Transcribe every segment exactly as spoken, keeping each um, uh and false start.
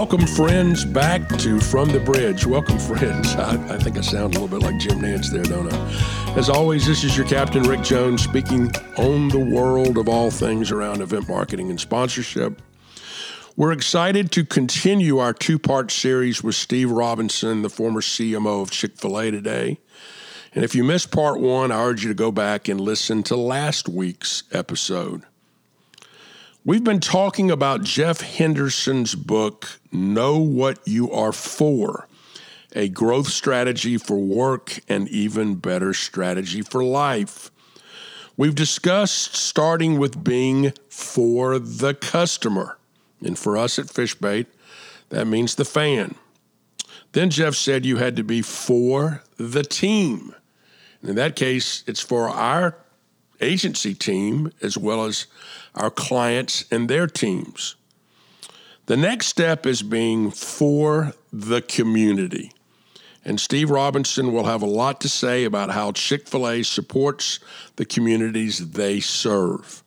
Welcome, friends, back to From the Bridge. Welcome, friends. I, I think I sound a little bit like Jim Nance there, don't I? As always, this is your captain, Rick Jones, speaking on the world of all things around event marketing and sponsorship. We're excited to continue our two-part series with Steve Robinson, the former C M O of Chick-fil-A today. And if you missed part one, I urge you to go back and listen to last week's episode. We've been talking about Jeff Henderson's book, Know What You Are For, a growth strategy for work and even better strategy for life. We've discussed starting with being for the customer. And for us at Fishbait, that means the fan. Then Jeff said you had to be for the team. In that case, it's for our agency team as well as our clients and their teams. The next step is being for the community. And Steve Robinson will have a lot to say about how Chick-fil-A supports the communities they serve.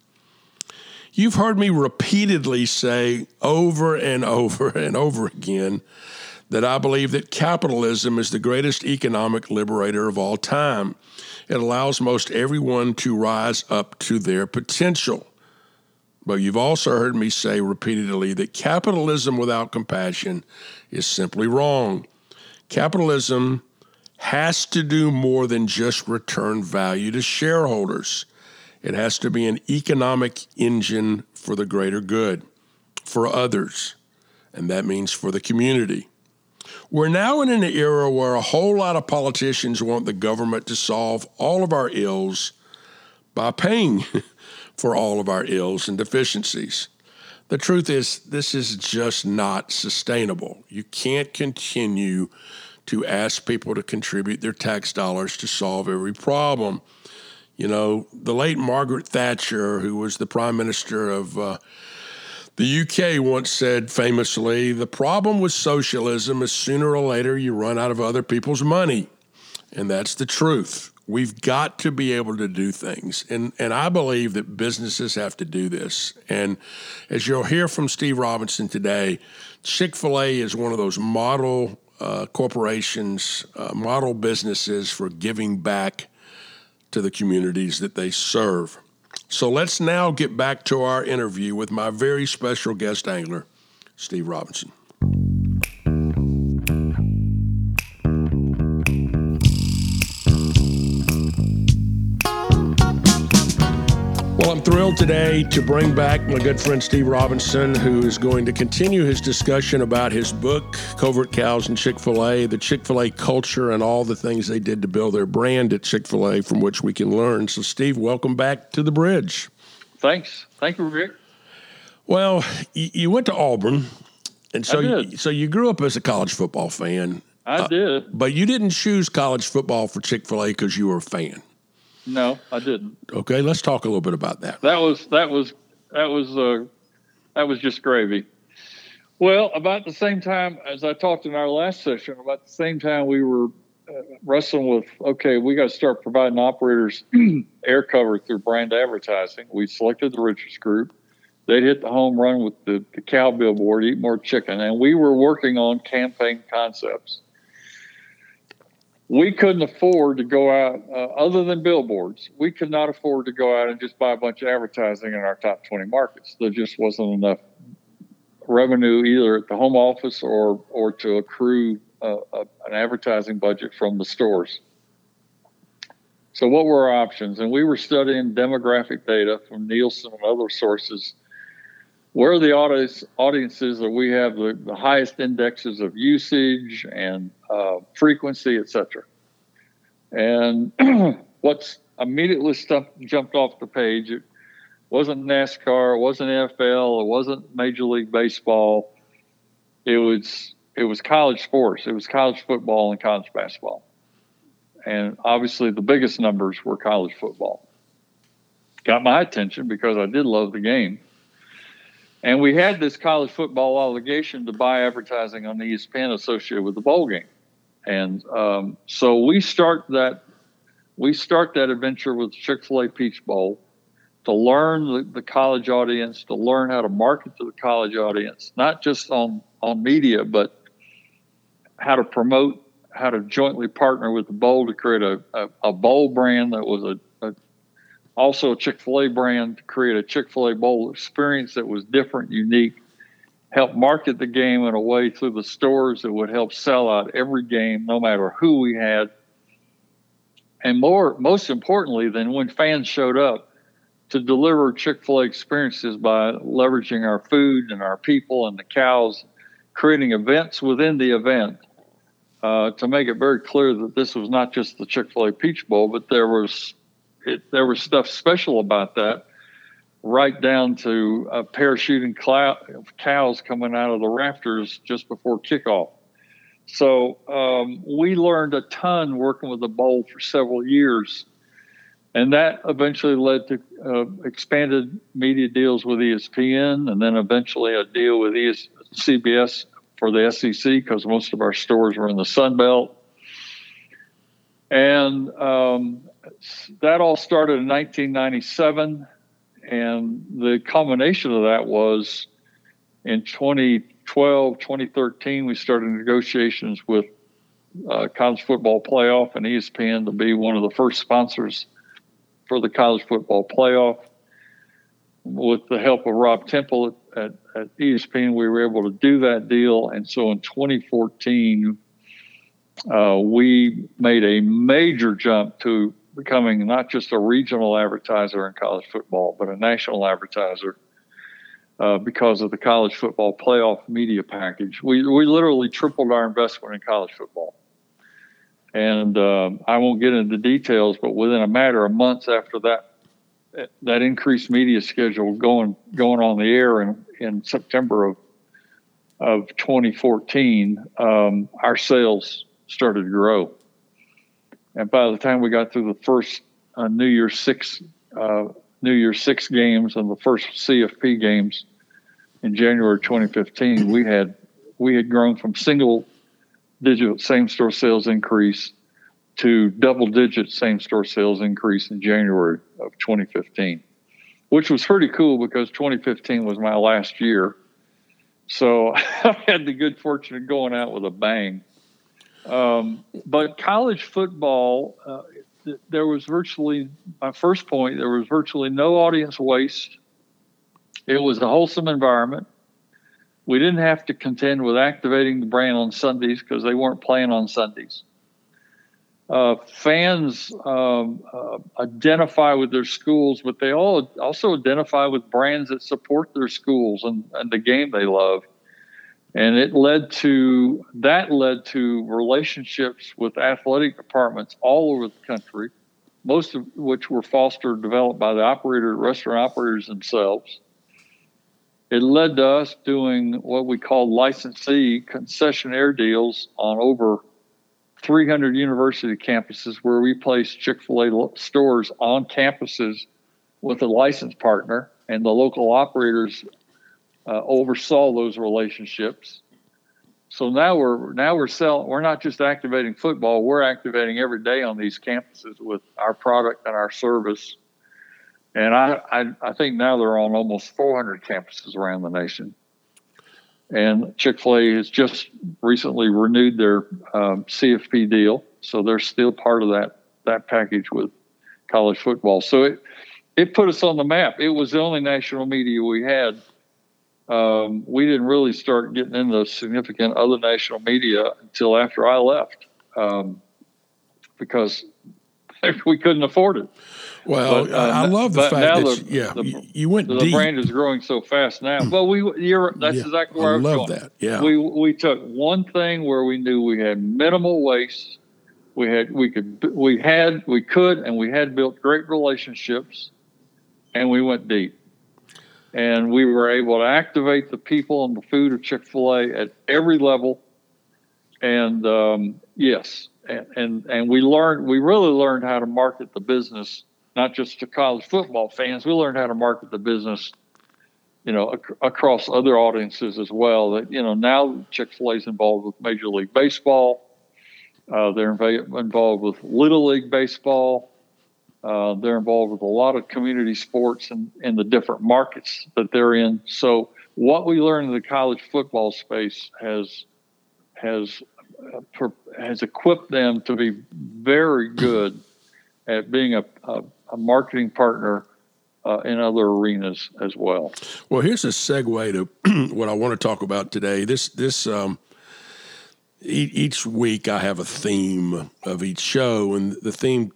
You've heard me repeatedly say over and over and over again that I believe that capitalism is the greatest economic liberator of all time. It allows most everyone to rise up to their potential. But you've also heard me say repeatedly that capitalism without compassion is simply wrong. Capitalism has to do more than just return value to shareholders. It has to be an economic engine for the greater good, for others, and that means for the community. We're now in an era where a whole lot of politicians want the government to solve all of our ills by paying for all of our ills and deficiencies. The truth is, this is just not sustainable. You can't continue to ask people to contribute their tax dollars to solve every problem. You know, the late Margaret Thatcher, who was the prime minister of uh, the U K, once said famously, the problem with socialism is sooner or later you run out of other people's money. And that's the truth. We've got to be able to do things. And, and I believe that businesses have to do this. And as you'll hear from Steve Robinson today, Chick-fil-A is one of those model uh, corporations, uh, model businesses for giving back to the communities that they serve. So let's now get back to our interview with my very special guest angler, Steve Robinson. Well, I'm thrilled today to bring back my good friend Steve Robinson, who is going to continue his discussion about his book, Covert Cows and Chick-fil-A, the Chick-fil-A culture and all the things they did to build their brand at Chick-fil-A from which we can learn. So, Steve, welcome back to the Bridge. Thanks. Thank you, Rick. Well, you, you went to Auburn, and so you, so you grew up as a college football fan. I uh, did. But you didn't choose college football for Chick-fil-A because you were a fan. No, I didn't. Okay, let's talk a little bit about that. That was that was that was uh, that was just gravy. Well, about the same time as I talked in our last session, about the same time we were uh, wrestling with, okay, we got to start providing operators air cover through brand advertising. We selected the Richards Group. They'd hit the home run with the, the cow billboard, eat more chicken, and we were working on campaign concepts. We couldn't afford to go out, uh, other than billboards, we could not afford to go out and just buy a bunch of advertising in our top twenty markets. There just wasn't enough revenue either at the home office or or to accrue uh, a, an advertising budget from the stores. So what were our options? And we were studying demographic data from Nielsen and other sources. Where are the audience, audiences that we have the, the highest indexes of usage and uh, frequency, et cetera? And what's immediately stuff jumped off the page, it wasn't NASCAR, it wasn't N F L, it wasn't Major League Baseball. It was it was college sports. It was college football and college basketball. And obviously the biggest numbers were college football. Got my attention because I did love the game. And we had this college football obligation to buy advertising on the E S P N associated with the bowl game. And um, so we start that we start that adventure with Chick-fil-A Peach Bowl to learn the, the college audience, to learn how to market to the college audience, not just on, on media, but how to promote, how to jointly partner with the bowl to create a, a, a bowl brand that was a, a also a Chick-fil-A brand, to create a Chick-fil-A bowl experience that was different, unique, help market the game in a way through the stores that would help sell out every game, no matter who we had. And more, most importantly, than when fans showed up, to deliver Chick-fil-A experiences by leveraging our food and our people and the cows, creating events within the event uh, to make it very clear that this was not just the Chick-fil-A Peach Bowl, but there was it, there was stuff special about that, right down to uh, parachuting clou- cows coming out of the rafters just before kickoff. So um, we learned a ton working with the bowl for several years. And that eventually led to uh, expanded media deals with E S P N, and then eventually a deal with C B S for the S E C, because most of our stores were in the Sun Belt. And um, that all started in nineteen ninety-seven. And the culmination of that was in twenty twelve, twenty thirteen, we started negotiations with uh, College Football Playoff and E S P N to be one of the first sponsors for the College Football Playoff. With the help of Rob Temple at, at, at E S P N, we were able to do that deal. And so in twenty fourteen, uh, we made a major jump to becoming not just a regional advertiser in college football, but a national advertiser uh, because of the College Football Playoff media package. We, we literally tripled our investment in college football. And um, I won't get into the details, but within a matter of months after that, that increased media schedule going going on the air in, in September of of twenty fourteen, um, our sales started to grow. And by the time we got through the first uh, New Year's Six uh, New Year's Six games and the first C F P games in January twenty fifteen, we had we had grown from single digit same-store sales increase to double-digit same-store sales increase in January of twenty fifteen, which was pretty cool because twenty fifteen was my last year. So I had the good fortune of going out with a bang. Um, but college football, uh, th- there was virtually, my first point, there was virtually no audience waste. It was a wholesome environment. We didn't have to contend with activating the brand on Sundays because they weren't playing on Sundays. Uh, fans um, uh, identify with their schools, but they all also identify with brands that support their schools and, and the game they love. And it led to that led to relationships with athletic departments all over the country, most of which were fostered, developed by the operator, restaurant operators themselves. It led to us doing what we call licensee concessionaire deals on over three hundred university campuses, where we placed Chick-fil-A stores on campuses with a licensed partner, and the local operators uh, oversaw those relationships. So now we're now we're selling. We're not just activating football; we're activating every day on these campuses with our product and our service. And I, I, I think now they're on almost four hundred campuses around the nation. And Chick-fil-A has just recently renewed their um, C F P deal, so they're still part of that that package with college football. So it it put us on the map. It was the only national media we had. Um, we didn't really start getting into significant other national media until after I left, um, because we couldn't afford it. Well, but, uh, I love the fact that the, yeah, the, you went the deep. Brand is growing so fast now. Well, we you're, that's yeah, exactly where I, I was love going. That. Yeah, we we took one thing where we knew we had minimal waste. We had we could we had we could and we had built great relationships, and we went deep, and we were able to activate the people and the food of Chick-fil-A at every level, and um, yes. And, and and we learned we really learned how to market the business, not just to college football fans. We learned how to market the business, you know, ac- across other audiences as well. That you know now Chick-fil-A is involved with Major League Baseball. Uh, they're inv- involved with Little League Baseball. Uh, they're involved with a lot of community sports in, in the different markets that they're in. So what we learned in the college football space has has uh, per, has equipped them to be very good at being a, a, a marketing partner uh, in other arenas as well. Well, here's a segue to what I want to talk about today. This this um, e- each week I have a theme of each show, and the theme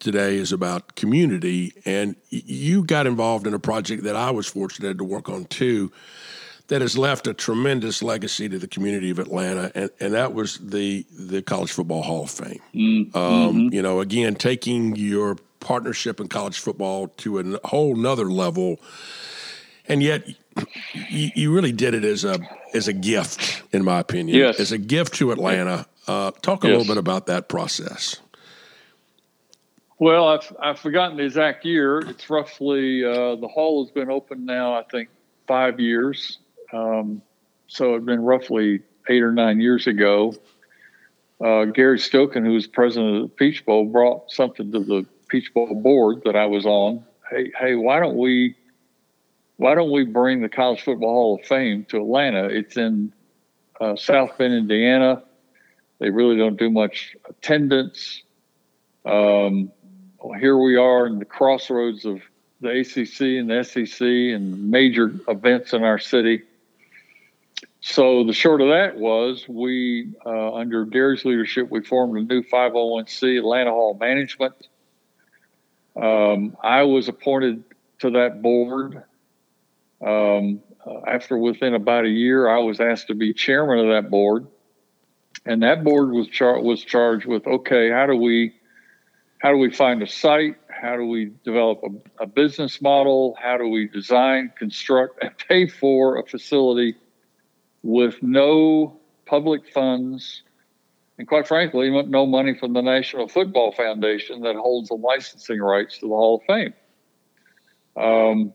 today is about community, and you got involved in a project that I was fortunate to work on too that has left a tremendous legacy to the community of Atlanta, and, and that was the the College Football Hall of Fame. Mm-hmm. Um, you know, again, taking your partnership in college football to a whole nother level, and yet you, you really did it as a as a gift, in my opinion. Yes. As a gift to Atlanta. Uh, talk a yes. little bit about that process. Well, I've, I've forgotten the exact year. It's roughly, uh, the hall has been open now, I think, five years. Um, so it had been roughly eight or nine years ago. Uh, Gary Stokin, who was president of the Peach Bowl, brought something to the Peach Bowl board that I was on. Hey, hey, why don't we, why don't we bring the College Football Hall of Fame to Atlanta? It's in uh, South Bend, Indiana. They really don't do much attendance. Um, Here we are in the crossroads of the A C C and the S E C and major events in our city. So the short of that was we, uh, under Gary's leadership, we formed a new five oh one c, Atlanta Hall Management. Um, I was appointed to that board. Um, after within about a year, I was asked to be chairman of that board. And that board was, char- was charged with, okay, how do we How do we find a site? How do we develop a, a business model? How do we design, construct, and pay for a facility with no public funds and, quite frankly, no money from the National Football Foundation that holds the licensing rights to the Hall of Fame? Um,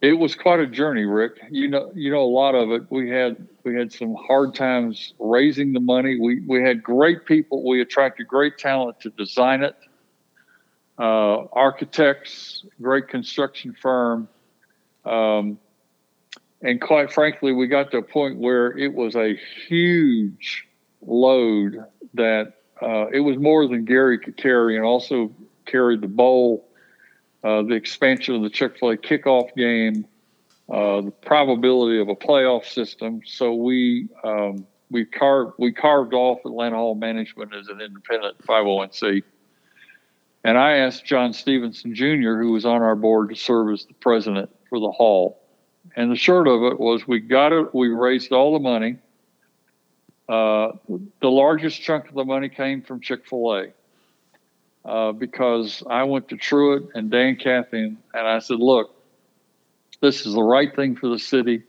it was quite a journey, Rick. You know, you know a lot of it. We had we had some hard times raising the money. We we had great people. We attracted great talent to design it. Uh, architects, great construction firm, um, and quite frankly, we got to a point where it was a huge load that uh, it was more than Gary could carry, and also carried the bowl. Uh, the expansion of the Chick-fil-A kickoff game, uh, the probability of a playoff system. So we um, we carved we carved off Atlanta Hall Management as an independent five oh one c. And I asked John Stevenson, Junior, who was on our board, to serve as the president for the hall. And the short of it was we got it. We raised all the money. Uh, the largest chunk of the money came from Chick-fil-A. Uh, because I went to Truett and Dan Cathy, and I said, look, this is the right thing for the city.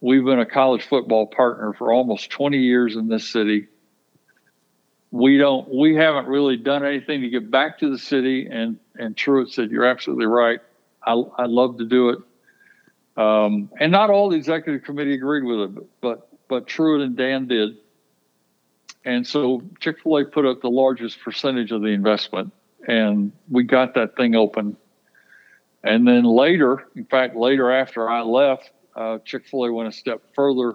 We've been a college football partner for almost twenty years in this city. We don't, we haven't really done anything to give back to the city. And, and Truett said, you're absolutely right. I, I'd love to do it. Um, and not all the executive committee agreed with it, but, but Truett and Dan did. And so Chick-fil-A put up the largest percentage of the investment, and we got that thing open. And then later, in fact, later after I left, uh, Chick-fil-A went a step further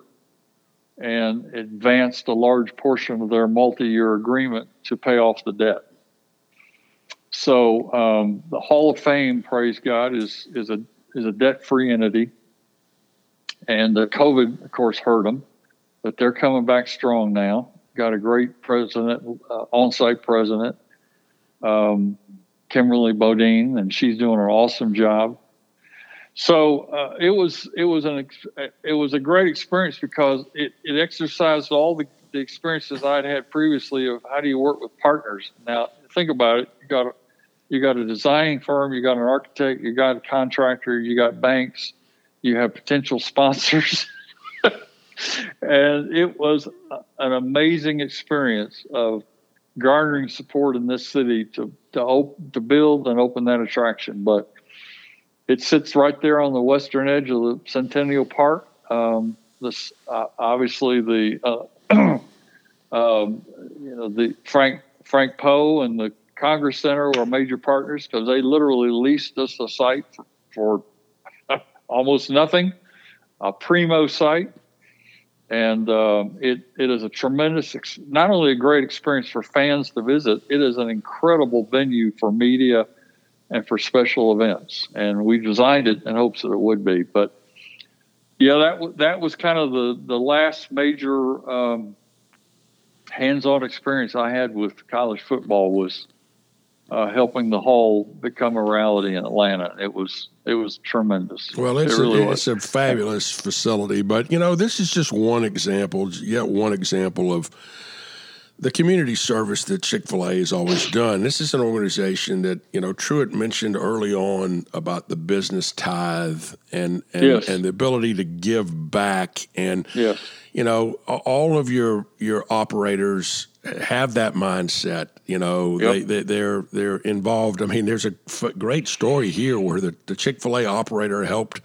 and advanced a large portion of their multi-year agreement to pay off the debt. So um, the Hall of Fame, praise God, is is a is a debt-free entity. And the COVID, of course, hurt them, but they're coming back strong now. Got a great president, uh, on-site president, um, Kimberly Bodine, and she's doing an awesome job. So uh, it was it was an ex- it was a great experience because it, it exercised all the, the experiences I'd had previously of how do you work with partners. Now think about it: you got a, you got a designing firm, you got an architect, you got a contractor, you got banks, you have potential sponsors. And it was an amazing experience of garnering support in this city to to, op- to build and open that attraction. But it sits right there on the western edge of the Centennial Park. Um, this uh, obviously the uh, um, you know the Frank Frank Poe and the Congress Center were major partners because they literally leased us a site for, for almost nothing, a primo site. And um, it it is a tremendous, ex- not only a great experience for fans to visit, it is an incredible venue for media and for special events. And we designed it in hopes that it would be. But, yeah, that w- that was kind of the, the last major um, hands-on experience I had with college football was uh, helping the Hall become a reality in Atlanta. It was it was tremendous. Well, it's, it really a, it's a fabulous facility. But, you know, this is just one example, yet one example of the community service that Chick-fil-A has always done. This is an organization that, you know, Truett mentioned early on about the business tithe and and, yes. and the ability to give back. And, yes. you know, all of your your operators have that mindset. You know, yep. they, they, they're they're involved. I mean, there's a f- great story here where the, the Chick-fil-A operator helped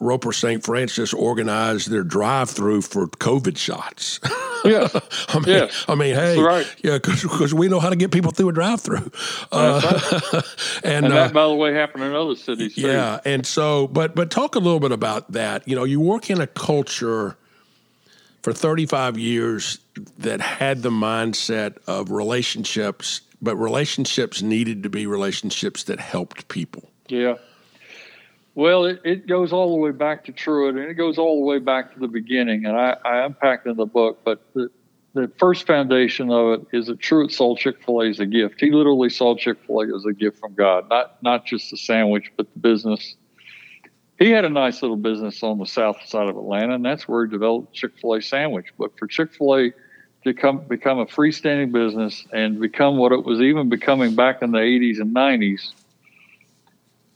Roper Saint Francis organized their drive-through for COVID shots. Yeah, I mean, yeah. I mean, hey, right. yeah, because we know how to get people through a drive-through. Uh, right. and, and that, uh, by the way, happened in other cities. Yeah, too. and so, but but talk a little bit about that. You know, you work in a culture for thirty-five years that had the mindset of relationships, but relationships needed to be relationships that helped people. Yeah. Well, it, it goes all the way back to Truett, and it goes all the way back to the beginning. And I, I unpacked in the book, but the, the first foundation of it is that Truett saw Chick-fil-A as a gift. He literally saw Chick-fil-A as a gift from God, not not just the sandwich, but the business. He had a nice little business on the south side of Atlanta, and that's where he developed Chick-fil-A sandwich. But for Chick-fil-A to come, become a freestanding business and become what it was even becoming back in the eighties and nineties,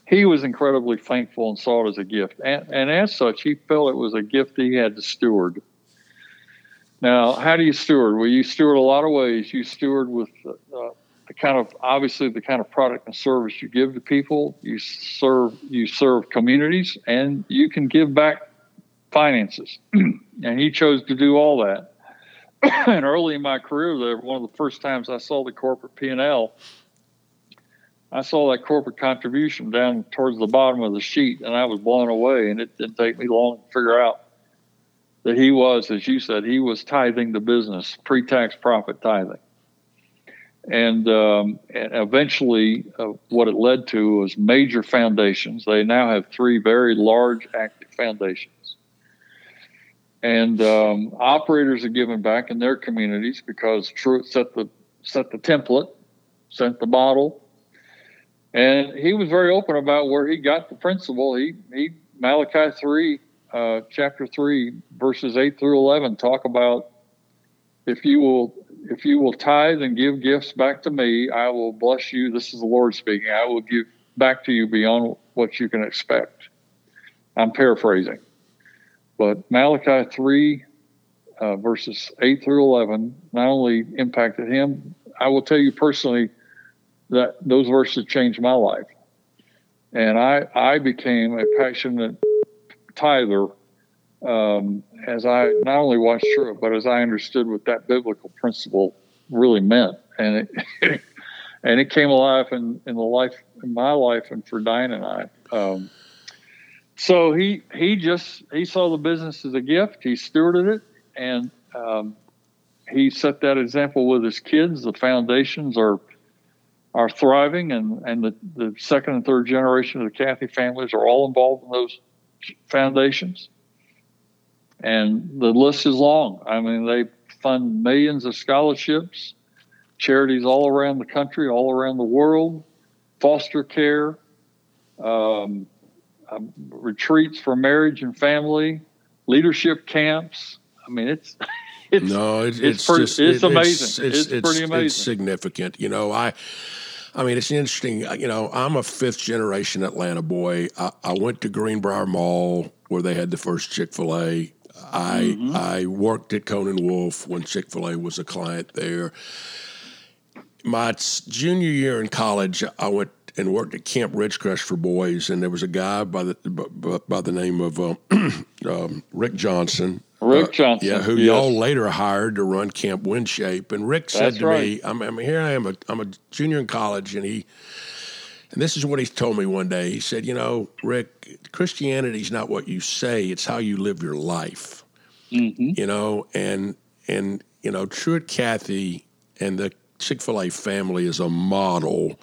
he was incredibly thankful and saw it as a gift. And, and as such, he felt it was a gift he had to steward. Now, how do you steward? Well, you steward a lot of ways. You steward with uh, the kind of, obviously, the kind of product and service you give to people. You serve, you serve communities, and you can give back finances. And he chose to do all that. And early in my career there, one of the first times I saw the corporate P and L, I saw that corporate contribution down towards the bottom of the sheet, and I was blown away, and it didn't take me long to figure out that he was, as you said, he was tithing the business, pre-tax profit tithing. And, um, and eventually uh, what it led to was major foundations. They now have three very large active foundations. And um, operators are giving back in their communities because Truett set the, set the template, sent the model. And he was very open about where he got the principle. He, he Malachi three, uh, chapter three, verses eight through eleven, talk about if you will if you will tithe and give gifts back to me, I will bless you. This is the Lord speaking. I will give back to you beyond what you can expect. I'm paraphrasing, but Malachi three, uh, verses eight through eleven, not only impacted him. I will tell you personally that those verses changed my life. And I, I became a passionate tither um, as I not only watched Truett, but as I understood what that biblical principle really meant. And it, and it came alive in, in the life, in my life and for Diane and I. Um, so he, he just, he saw the business as a gift. He stewarded it. And um, he set that example with his kids. The foundations are, are thriving, and, and the, the second and third generation of the Cathy families are all involved in those foundations. And the list is long. I mean, they fund millions of scholarships, charities all around the country, all around the world, foster care, um, um, retreats for marriage and family, leadership camps. I mean, it's... It's, no, it, it's it's, pretty, just, it's amazing. It's, it's, it's, it's pretty amazing. It's significant. You know, I, I mean, it's interesting. You know, I'm a fifth generation Atlanta boy. I, I went to Greenbrier Mall where they had the first Chick-fil-A. I mm-hmm. I worked at Conan Wolf when Chick-fil-A was a client there. My junior year in college, I went and worked at Camp Ridgecrest for boys, and there was a guy by the by, by the name of um, um, Rick Johnson Rick Johnson. Uh, yeah, who yes. y'all later hired to run Camp Windshape. And Rick said That's to right. me, I'm, I'm here I am, a, I'm a junior in college, and he, and this is what he told me one day. He said, you know, Rick, Christianity's not what you say, it's how you live your life. Mm-hmm. You know, and, and you know, Truett Cathy and the Chick-fil-A family is a model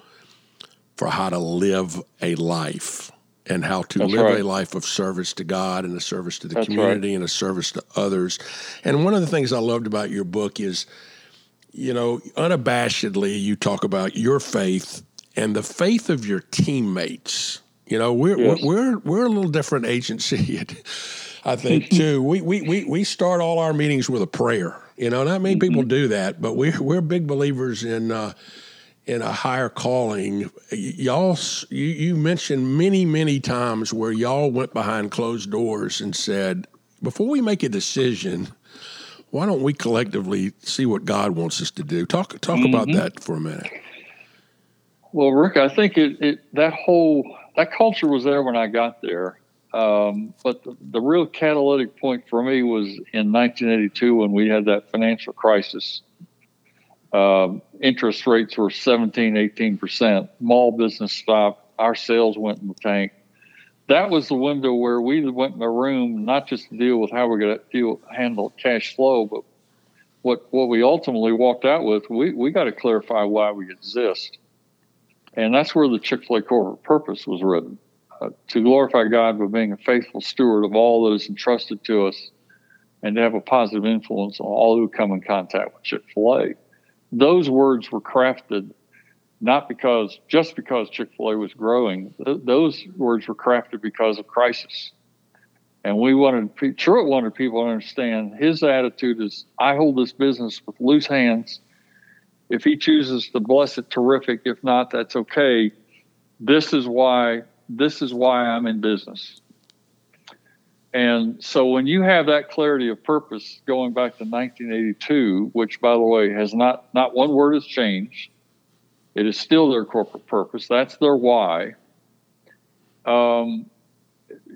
for how to live a life. And how to That's live right. a life of service to God and a service to the That's community right. and a service to others. And one of the things I loved about your book is, you know, unabashedly you talk about your faith and the faith of your teammates. You know, we're yes. we're, we're we're a little different agency, I think, too. we, we we we start all our meetings with a prayer. You know, not many mm-hmm. people do that, but we're we're big believers in. Uh, in a higher calling. Y'all, you, you mentioned many, many times where y'all went behind closed doors and said, before we make a decision, why don't we collectively see what God wants us to do? Talk talk mm-hmm. about that for a minute. Well, Rick, I think it, it that whole, that culture was there when I got there. Um, but the, the real catalytic point for me was in nineteen eighty-two when we had that financial crisis. Um, interest rates were seventeen, eighteen percent. Mall business stopped. Our sales went in the tank. That was the window where we went in a room, not just to deal with how we're going to deal, handle cash flow, but what what we ultimately walked out with, we, we got to clarify why we exist. And that's where the Chick-fil-A corporate purpose was written, uh, to glorify God by being a faithful steward of all that is entrusted to us and to have a positive influence on all who come in contact with Chick-fil-A. Those words were crafted not because just because Chick-fil-A was growing. Th- those words were crafted because of crisis. And we wanted, pe- Truett wanted people to understand his attitude is, I hold this business with loose hands. If he chooses to bless it, terrific. If not, that's okay. This is why, this is why I'm in business. And so when you have that clarity of purpose going back to nineteen eighty-two, which, by the way, has not, not one word has changed. It is still their corporate purpose. That's their why. Um,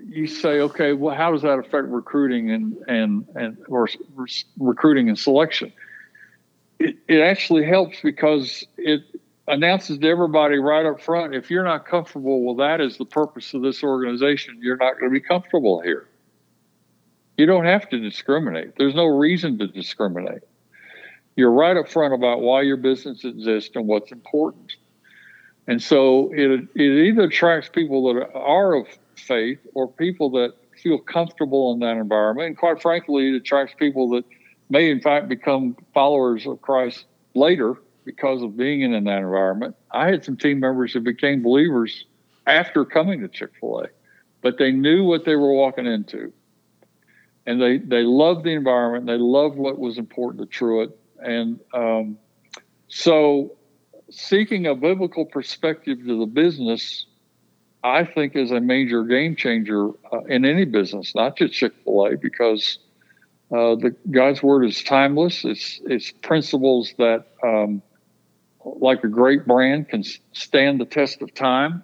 you say, okay, well, how does that affect recruiting and, and, and or re- recruiting and selection? It, it actually helps because it announces to everybody right up front, if you're not comfortable, well, that is the purpose of this organization. You're not going to be comfortable here. You don't have to discriminate. There's no reason to discriminate. You're right up front about why your business exists and what's important. And so it it either attracts people that are of faith or people that feel comfortable in that environment. And quite frankly, it attracts people that may in fact become followers of Christ later because of being in that environment. I had some team members who became believers after coming to Chick-fil-A, but they knew what they were walking into. And they, they loved the environment. They loved what was important to Truett. And um, so seeking a biblical perspective to the business, I think, is a major game changer uh, in any business, not just Chick-fil-A, because uh, the God's word is timeless. It's, it's principles that, um, like a great brand, can stand the test of time.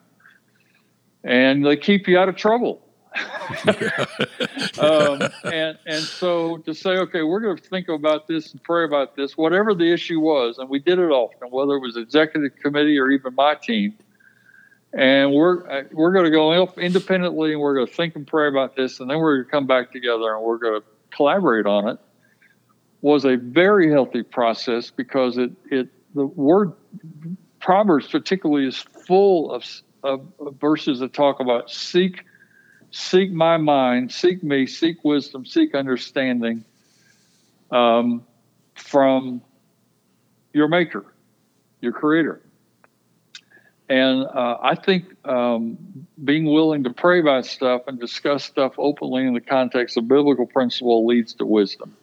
And they keep you out of trouble. um, and and so to say, okay, we're going to think about this and pray about this, whatever the issue was, and we did it often, whether it was executive committee or even my team, and we're we're going to go independently and we're going to think and pray about this, and then we're going to come back together and we're going to collaborate on it, was a very healthy process because it it the word Proverbs particularly is full of of, of verses that talk about seek. Seek my mind, seek me, seek wisdom, seek understanding um, from your maker, your creator. And uh, I think um, being willing to pray about stuff and discuss stuff openly in the context of biblical principle leads to wisdom.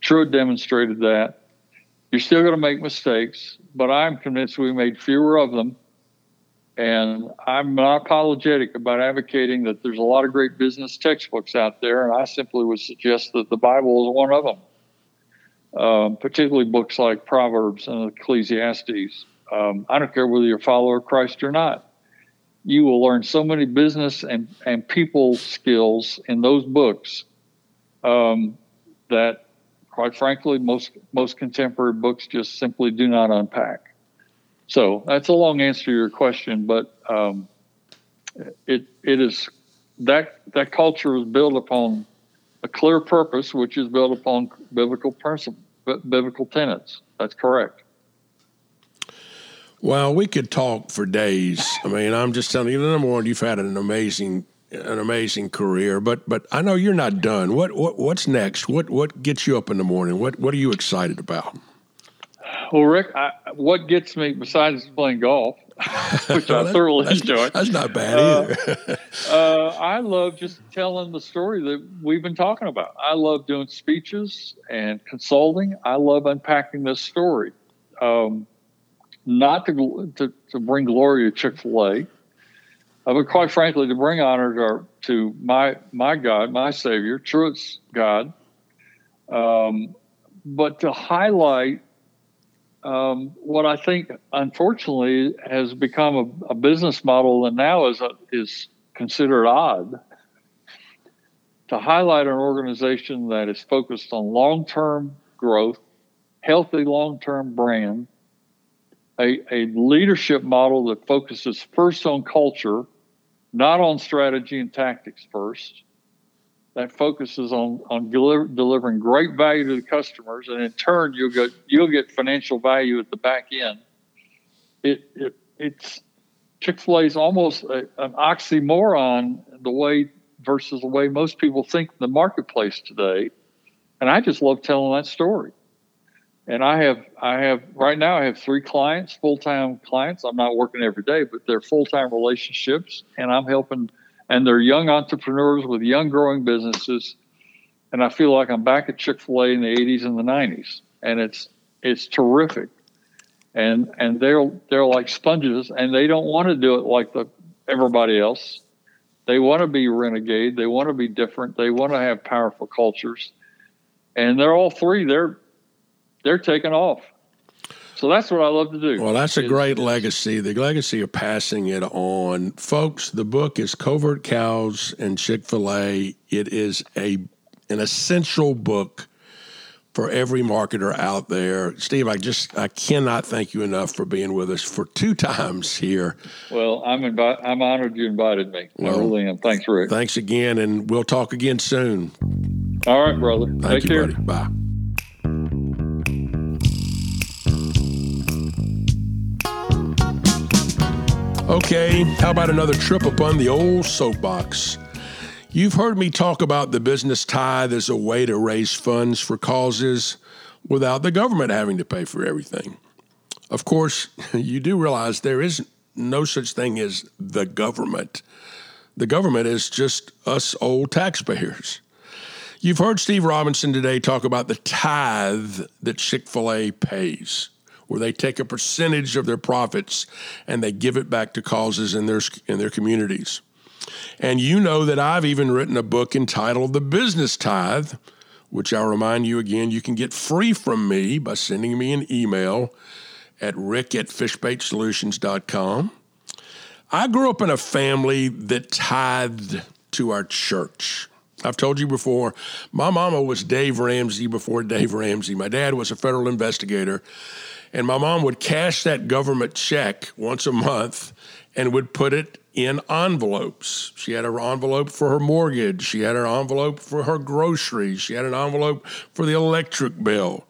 Truett demonstrated that. You're still going to make mistakes, but I'm convinced we made fewer of them. And I'm not apologetic about advocating that there's a lot of great business textbooks out there, and I simply would suggest that the Bible is one of them, um, particularly books like Proverbs and Ecclesiastes. Um, I don't care whether you're a follower of Christ or not. You will learn so many business and, and people skills in those books um, that, quite frankly, most most contemporary books just simply do not unpack. So that's a long answer to your question, but um, it it is that that culture is built upon a clear purpose, which is built upon biblical principles, biblical tenets. That's correct. Well, we could talk for days. I mean, I'm just telling you, number one, you've had an amazing, an amazing career, but but I know you're not done. What what what's next? What what gets you up in the morning? What what are you excited about? Well, Rick, I, what gets me besides playing golf, which well, I thoroughly that's, enjoy. That's not bad uh, either. uh, I love just telling the story that we've been talking about. I love doing speeches and consulting. I love unpacking this story. Um, Not to, to to bring glory to Chick-fil-A, uh, but quite frankly, to bring honor to, our, to my my God, my Savior, Truett's God, um, but to highlight um, what I think, unfortunately, has become a, a business model that now is a, is considered odd. To highlight an organization that is focused on long-term growth, healthy long-term brand. A, a leadership model that focuses first on culture, not on strategy and tactics first, that focuses on, on deliver, delivering great value to the customers, and in turn, you'll get, you'll get financial value at the back end. It, it it's Chick-fil-A is almost a, an oxymoron the way versus the way most people think in the marketplace today, and I just love telling that story. And I have, I have right now. I have three clients, full-time clients. I'm not working every day, but they're full-time relationships, and I'm helping. And they're young entrepreneurs with young growing businesses. And I feel like I'm back at Chick-fil-A in the eighties and the nineties, and it's it's terrific. And and they're they're like sponges, and they don't want to do it like the everybody else. They want to be renegade. They want to be different. They want to have powerful cultures, and they're all three. They're They're taking off. So that's what I love to do. Well, that's a great legacy, the legacy of passing it on. Folks, the book is Covert Cows and Chick-fil-A. It is a an essential book for every marketer out there. Steve, I just I cannot thank you enough for being with us for two times here. Well, I'm invi- I'm honored you invited me. Well, I really am. Thanks, Rick. Thanks again, and we'll talk again soon. All right, brother. Thank Take you, care. Buddy. Bye. Okay, how about another trip upon the old soapbox? You've heard me talk about the business tithe as a way to raise funds for causes without the government having to pay for everything. Of course, you do realize there is no such thing as the government. The government is just us old taxpayers. You've heard Steve Robinson today talk about the tithe that Chick-fil-A pays, where they take a percentage of their profits and they give it back to causes in their in their communities. And you know that I've even written a book entitled The Business Tithe, which I'll remind you again, you can get free from me by sending me an email at rick at fishbait solutions dot com. I grew up in a family that tithed to our church. I've told you before, my mama was Dave Ramsey before Dave Ramsey. My dad was a federal investigator. And my mom would cash that government check once a month and would put it in envelopes. She had her envelope for her mortgage. She had her envelope for her groceries. She had an envelope for the electric bill.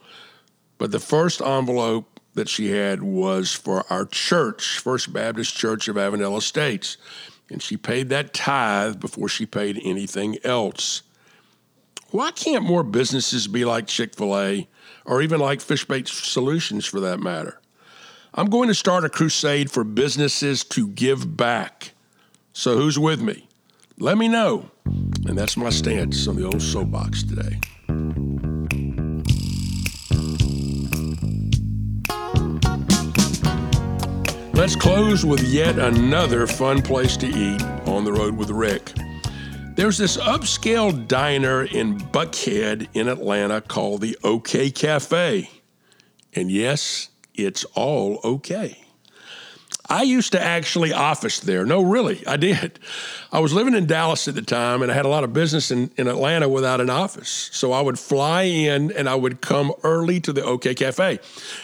But the first envelope that she had was for our church, First Baptist Church of Avondale Estates. And she paid that tithe before she paid anything else. Why can't more businesses be like Chick-fil-A? Or even like Fishbait Solutions for that matter. I'm going to start a crusade for businesses to give back. So who's with me? Let me know. And that's my stance on the old soapbox today. Let's close with yet another fun place to eat on the road with Rick. There's this upscale diner in Buckhead in Atlanta called the OK Cafe. And yes, it's all okay. I used to actually office there. No, really, I did. I was living in Dallas at the time, and I had a lot of business in, in Atlanta without an office. So I would fly in, and I would come early to the OK Cafe.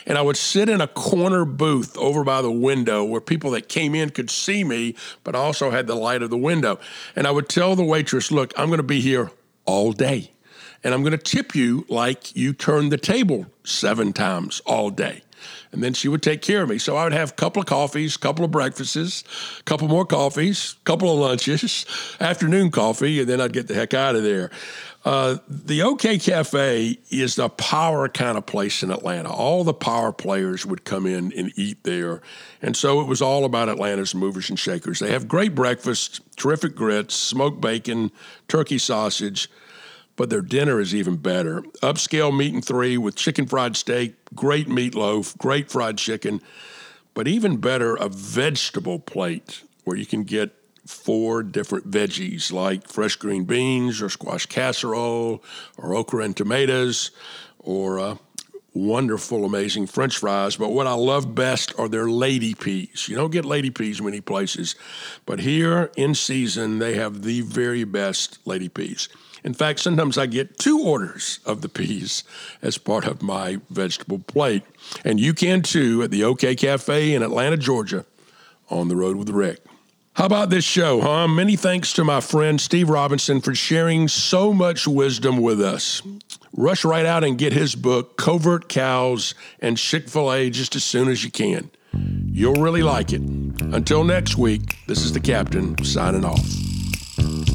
And I would sit in a corner booth over by the window where people that came in could see me, but also had the light of the window. And I would tell the waitress, look, I'm going to be here all day, and I'm going to tip you like you turned the table seven times all day. And then she would take care of me. So I would have a couple of coffees, a couple of breakfasts, a couple more coffees, a couple of lunches, afternoon coffee, and then I'd get the heck out of there. Uh, the OK Cafe is the power kind of place in Atlanta. All the power players would come in and eat there. And so it was all about Atlanta's movers and shakers. They have great breakfast, terrific grits, smoked bacon, turkey sausage, but their dinner is even better. Upscale meat and three with chicken fried steak, great meatloaf, great fried chicken, but even better, a vegetable plate where you can get four different veggies like fresh green beans or squash casserole or okra and tomatoes or uh, wonderful, amazing French fries. But what I love best are their lady peas. You don't get lady peas many places, but here in season, they have the very best lady peas. In fact, sometimes I get two orders of the peas as part of my vegetable plate. And you can, too, at the OK Cafe in Atlanta, Georgia, on the road with Rick. How about this show, huh? Many thanks to my friend Steve Robinson for sharing so much wisdom with us. Rush right out and get his book, Covert Cows and Chick-fil-A, just as soon as you can. You'll really like it. Until next week, this is the Captain signing off.